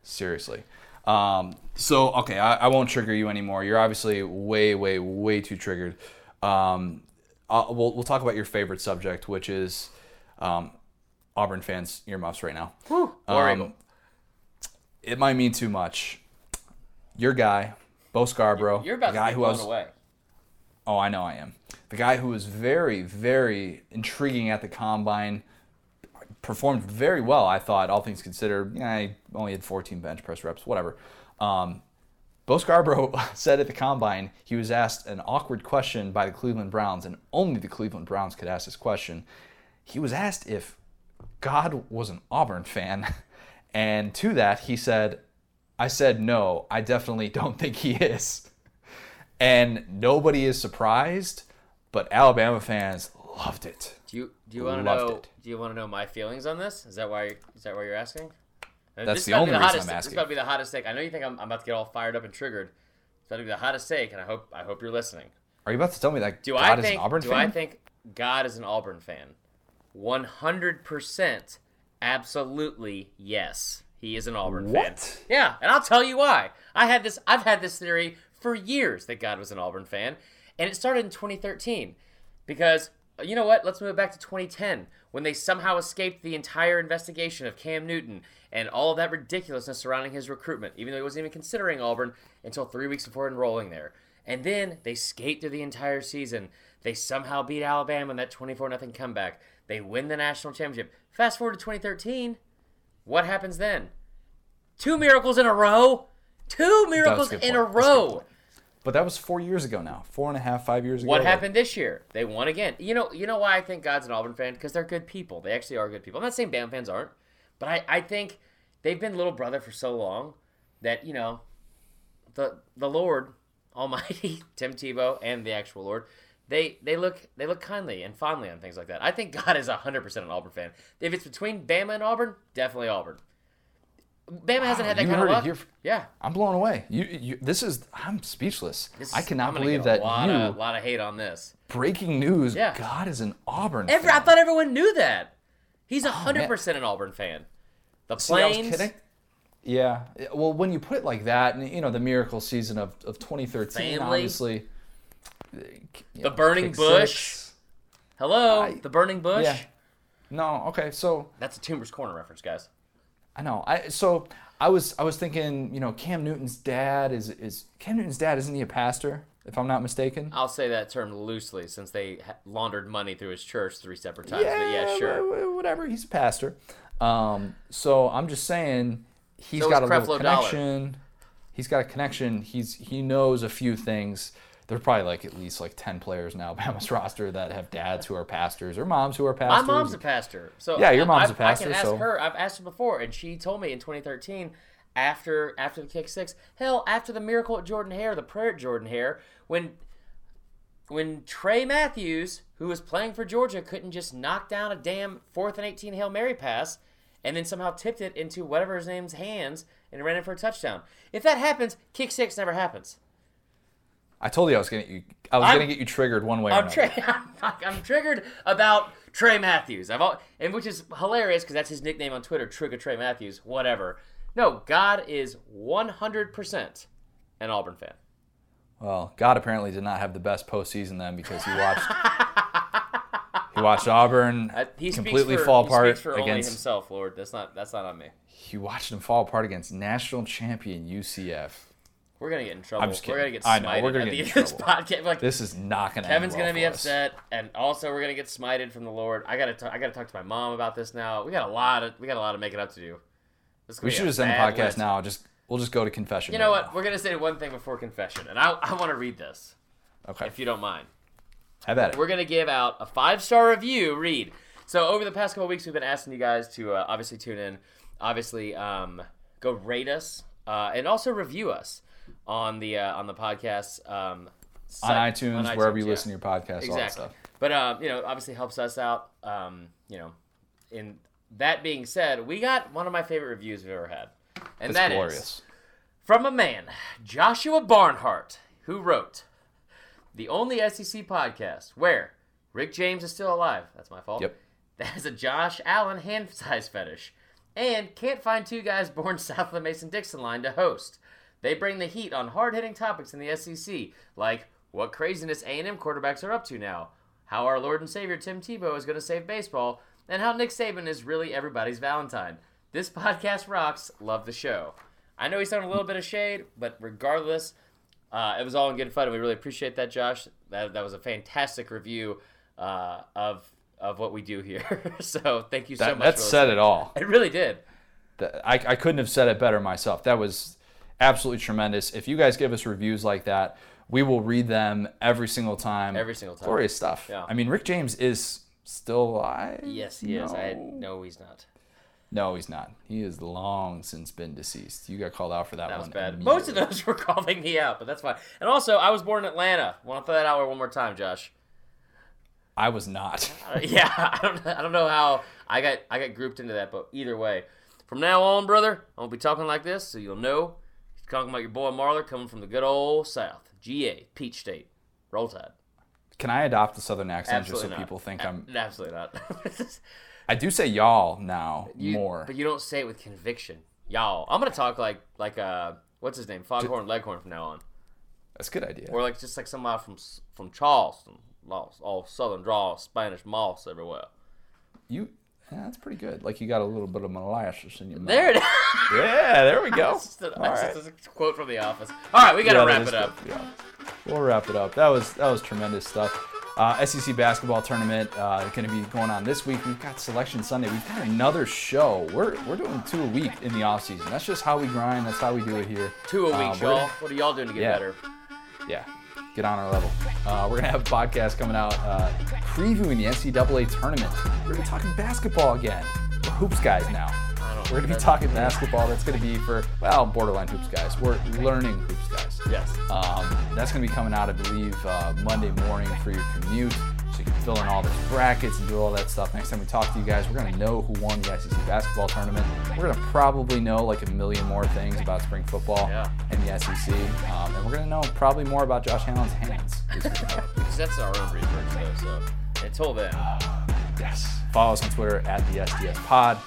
Seriously. Um, so, okay, I, I won't trigger you anymore. You're obviously way, way, way too triggered. Um, I'll, we'll, we'll talk about your favorite subject, which is um, Auburn fans' earmuffs right now. Whew, um, it might mean too much. Your guy, Bo Scarborough. You're about the guy to be blown away. Oh, I know I am. The guy who was very, very intriguing at the Combine. Performed very well, I thought, all things considered. Yeah, he only had fourteen bench press reps, whatever. Um, Bo Scarborough said at the Combine, he was asked an awkward question by the Cleveland Browns, and only the Cleveland Browns could ask this question. He was asked if God was an Auburn fan, and to that he said, "I said no, I definitely don't think he is." And nobody is surprised, but Alabama fans loved it. Do you do you want to know? It. Do you want to know my feelings on this? Is that why? Is that why you're asking? That's this the only the reason hottest, I'm asking. This is about to be the hottest take. I know you think I'm, I'm about to get all fired up and triggered. It's about to be the hottest take, and I hope I hope you're listening. Are you about to tell me that do God I think, is an Auburn do fan? Do I think God is an Auburn fan? One hundred percent, absolutely yes. He is an Auburn what? fan. Yeah, and I'll tell you why. I had this. I've had this theory for years that God was an Auburn fan, and it started in twenty thirteen because. You know what? Let's move back to twenty ten when they somehow escaped the entire investigation of Cam Newton and all of that ridiculousness surrounding his recruitment, even though he wasn't even considering Auburn until three weeks before enrolling there. And then they skate through the entire season. They somehow beat Alabama in that twenty-four nothing comeback. They win the national championship. Fast forward to twenty thirteen. What happens then? Two miracles in a row. Two miracles in a row. But that was four years ago now. Four and a half, five years ago. What happened this year? They won again. You know you know why I think God's an Auburn fan? Because they're good people. They actually are good people. I'm not saying Bama fans aren't. But I, I think they've been little brother for so long that, you know, the the Lord Almighty, Tim Tebow, and the actual Lord, they they look they look kindly and fondly on things like that. I think God is one hundred percent an Auburn fan. If it's between Bama and Auburn, definitely Auburn. Bama hasn't wow, had that kind of luck. From, yeah, I'm blown away. You, you, this is I'm speechless. This, I cannot I'm believe get a that lot you. A lot of hate on this. Breaking news. Yeah. God is an Auburn. Every, fan. I thought everyone knew that. He's a hundred oh, percent an Auburn fan. The Plains. See, I was kidding. Yeah. Well, when you put it like that, and you know the miracle season of, of twenty thirteen, Family. obviously. You know, the burning bush. Six. Hello, I, the burning bush. Yeah. No. Okay. So that's a Toomer's Corner reference, guys. I know. I so I was I was thinking, you know, Cam Newton's dad is is Cam Newton's dad isn't he a pastor, if I'm not mistaken? I'll say that term loosely since they laundered money through his church three separate times. Yeah, but yeah, sure. Whatever. He's a pastor. Um, so I'm just saying he's so got a little connection. Dollar. He's got a connection. He's he knows a few things. There's probably like at least like ten players now Alabama's roster that have dads who are pastors or moms who are pastors. My mom's a pastor, so yeah, your mom's I've, a pastor. I can ask so. her. I've asked her before, and she told me in twenty thirteen, after after the Kick Six, hell, after the miracle at Jordan Hare, the prayer at Jordan Hare, when when Trey Matthews, who was playing for Georgia, couldn't just knock down a damn fourth and eighteen Hail Mary pass, and then somehow tipped it into whatever his name's hands and ran in for a touchdown. If that happens, Kick Six never happens. I told you I was going to I was going to get you triggered one way I'm or another. Tra- I'm, I'm triggered about Trey Matthews. I've all, and which is hilarious because that's his nickname on Twitter, Trigger Trey Matthews, whatever. No, God is one hundred percent an Auburn fan. Well, God apparently did not have the best postseason then, because he watched he watched Auburn uh, he completely for, fall he apart for against only himself. Lord, that's not that's not on me. He watched him fall apart against national champion U C F. We're gonna get in trouble. I'm just we're gonna get smited. I know, we're gonna at get the end of this podcast. Like, this is not gonna. Kevin's end well gonna be upset, us. And also we're gonna get smited from the Lord. I gotta talk, I gotta talk to my mom about this now. We got a lot of we got a lot of making up to do. We should just end the podcast list. now. Just we'll just go to confession. You know right what? Now. We're gonna say one thing before confession, and I I want to read this. Okay. If you don't mind. Have at it. We're gonna give out a five star review. Read. So over the past couple of weeks, we've been asking you guys to uh, obviously tune in, obviously um, go rate us, uh, and also review us. On the uh, on the podcast, um, site, on iTunes, on iTunes wherever you yeah. listen to your podcast, exactly. All that stuff. But um, you know, obviously helps us out. Um, you know, in that being said, we got one of my favorite reviews we've ever had, and it's that glorious. Is from a man, Joshua Barnhart, who wrote the only S E C podcast where Rick James is still alive. That's my fault. Yep. That is a Josh Allen hand size fetish, and can't find two guys born south of the Mason-Dixon line to host. They bring the heat on hard-hitting topics in the S E C, like what craziness A and M quarterbacks are up to now, how our Lord and Savior Tim Tebow is going to save baseball, and how Nick Saban is really everybody's Valentine. This podcast rocks. Love the show. I know he's throwing a little bit of shade, but regardless, uh, it was all in good fun, and we really appreciate that, Josh. That that was a fantastic review uh, of of what we do here. So thank you so that, much. That for said listening. It all. It really did. The, I I couldn't have said it better myself. That was. Absolutely tremendous. If you guys give us reviews like that, we will read them every single time. Every single time. Glorious stuff. Yeah. I mean, Rick James is still alive. Yes, he no. is. I No, he's not. No, he's not. He has long since been deceased. You got called out for that, that one. That was bad. Most of those were calling me out, but that's fine. And also, I was born in Atlanta. Want to throw that out there one more time, Josh? I was not. uh, yeah, I don't. I don't know how I got. I got grouped into that, but either way, from now on, brother, I won't be talking like this, so you'll know. Talking about your boy Marler coming from the good old South. G A, Peach State. Roll Tide. Can I adopt the Southern accent absolutely just so not. People think I'm... Absolutely not. I do say y'all now you, more. But you don't say it with conviction. Y'all. I'm going to talk like, like uh, what's his name? Foghorn Leghorn from now on. That's a good idea. Or like just like somebody from from Charleston. All Southern draw, Spanish moss everywhere. You... Yeah, that's pretty good. Like you got a little bit of molasses in your mouth. There it is. Yeah, there we go. That's just a, that's right. just a quote from The Office. All right, we got to yeah, wrap it up. Yeah. We'll wrap it up. That was that was tremendous stuff. Uh, S E C basketball tournament uh, going to be going on this week. We've got Selection Sunday. We've got another show. We're we're doing two a week in the off season. That's just how we grind. That's how we do it here. Two a week, uh, y'all. What are y'all doing to get yeah. better? Yeah. Get on our level. Uh, we're going to have a podcast coming out uh, previewing the N C double A tournament. We're going to be talking basketball again. We're hoops guys now. We're going to be talking basketball. That's going to be for, well, borderline hoops guys. We're learning hoops guys. Yes. Um, that's going to be coming out, I believe, uh, Monday morning for your commute. So you can fill in all those brackets and do all that stuff. Next time we talk to you guys, we're going to know who won the S E C basketball tournament. We're going to probably know like a million more things about spring football yeah. and the S E C. Um, and we're going to know probably more about Josh Allen's hands. Because that's our own research, though. So until then. Uh, yes. Follow us on Twitter at the S D S Pod,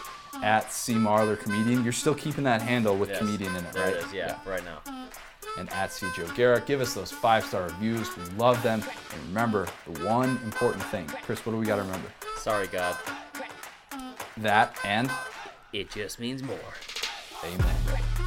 at C Marler Comedian. You're still keeping that handle with yes. comedian in it, there right? It is, yeah, yeah, right now. And at C Joe Garrett. Give us those five-star reviews. We love them. And remember, the one important thing. Chris, what do we got to remember? Sorry, God. That and... It just means more. Amen.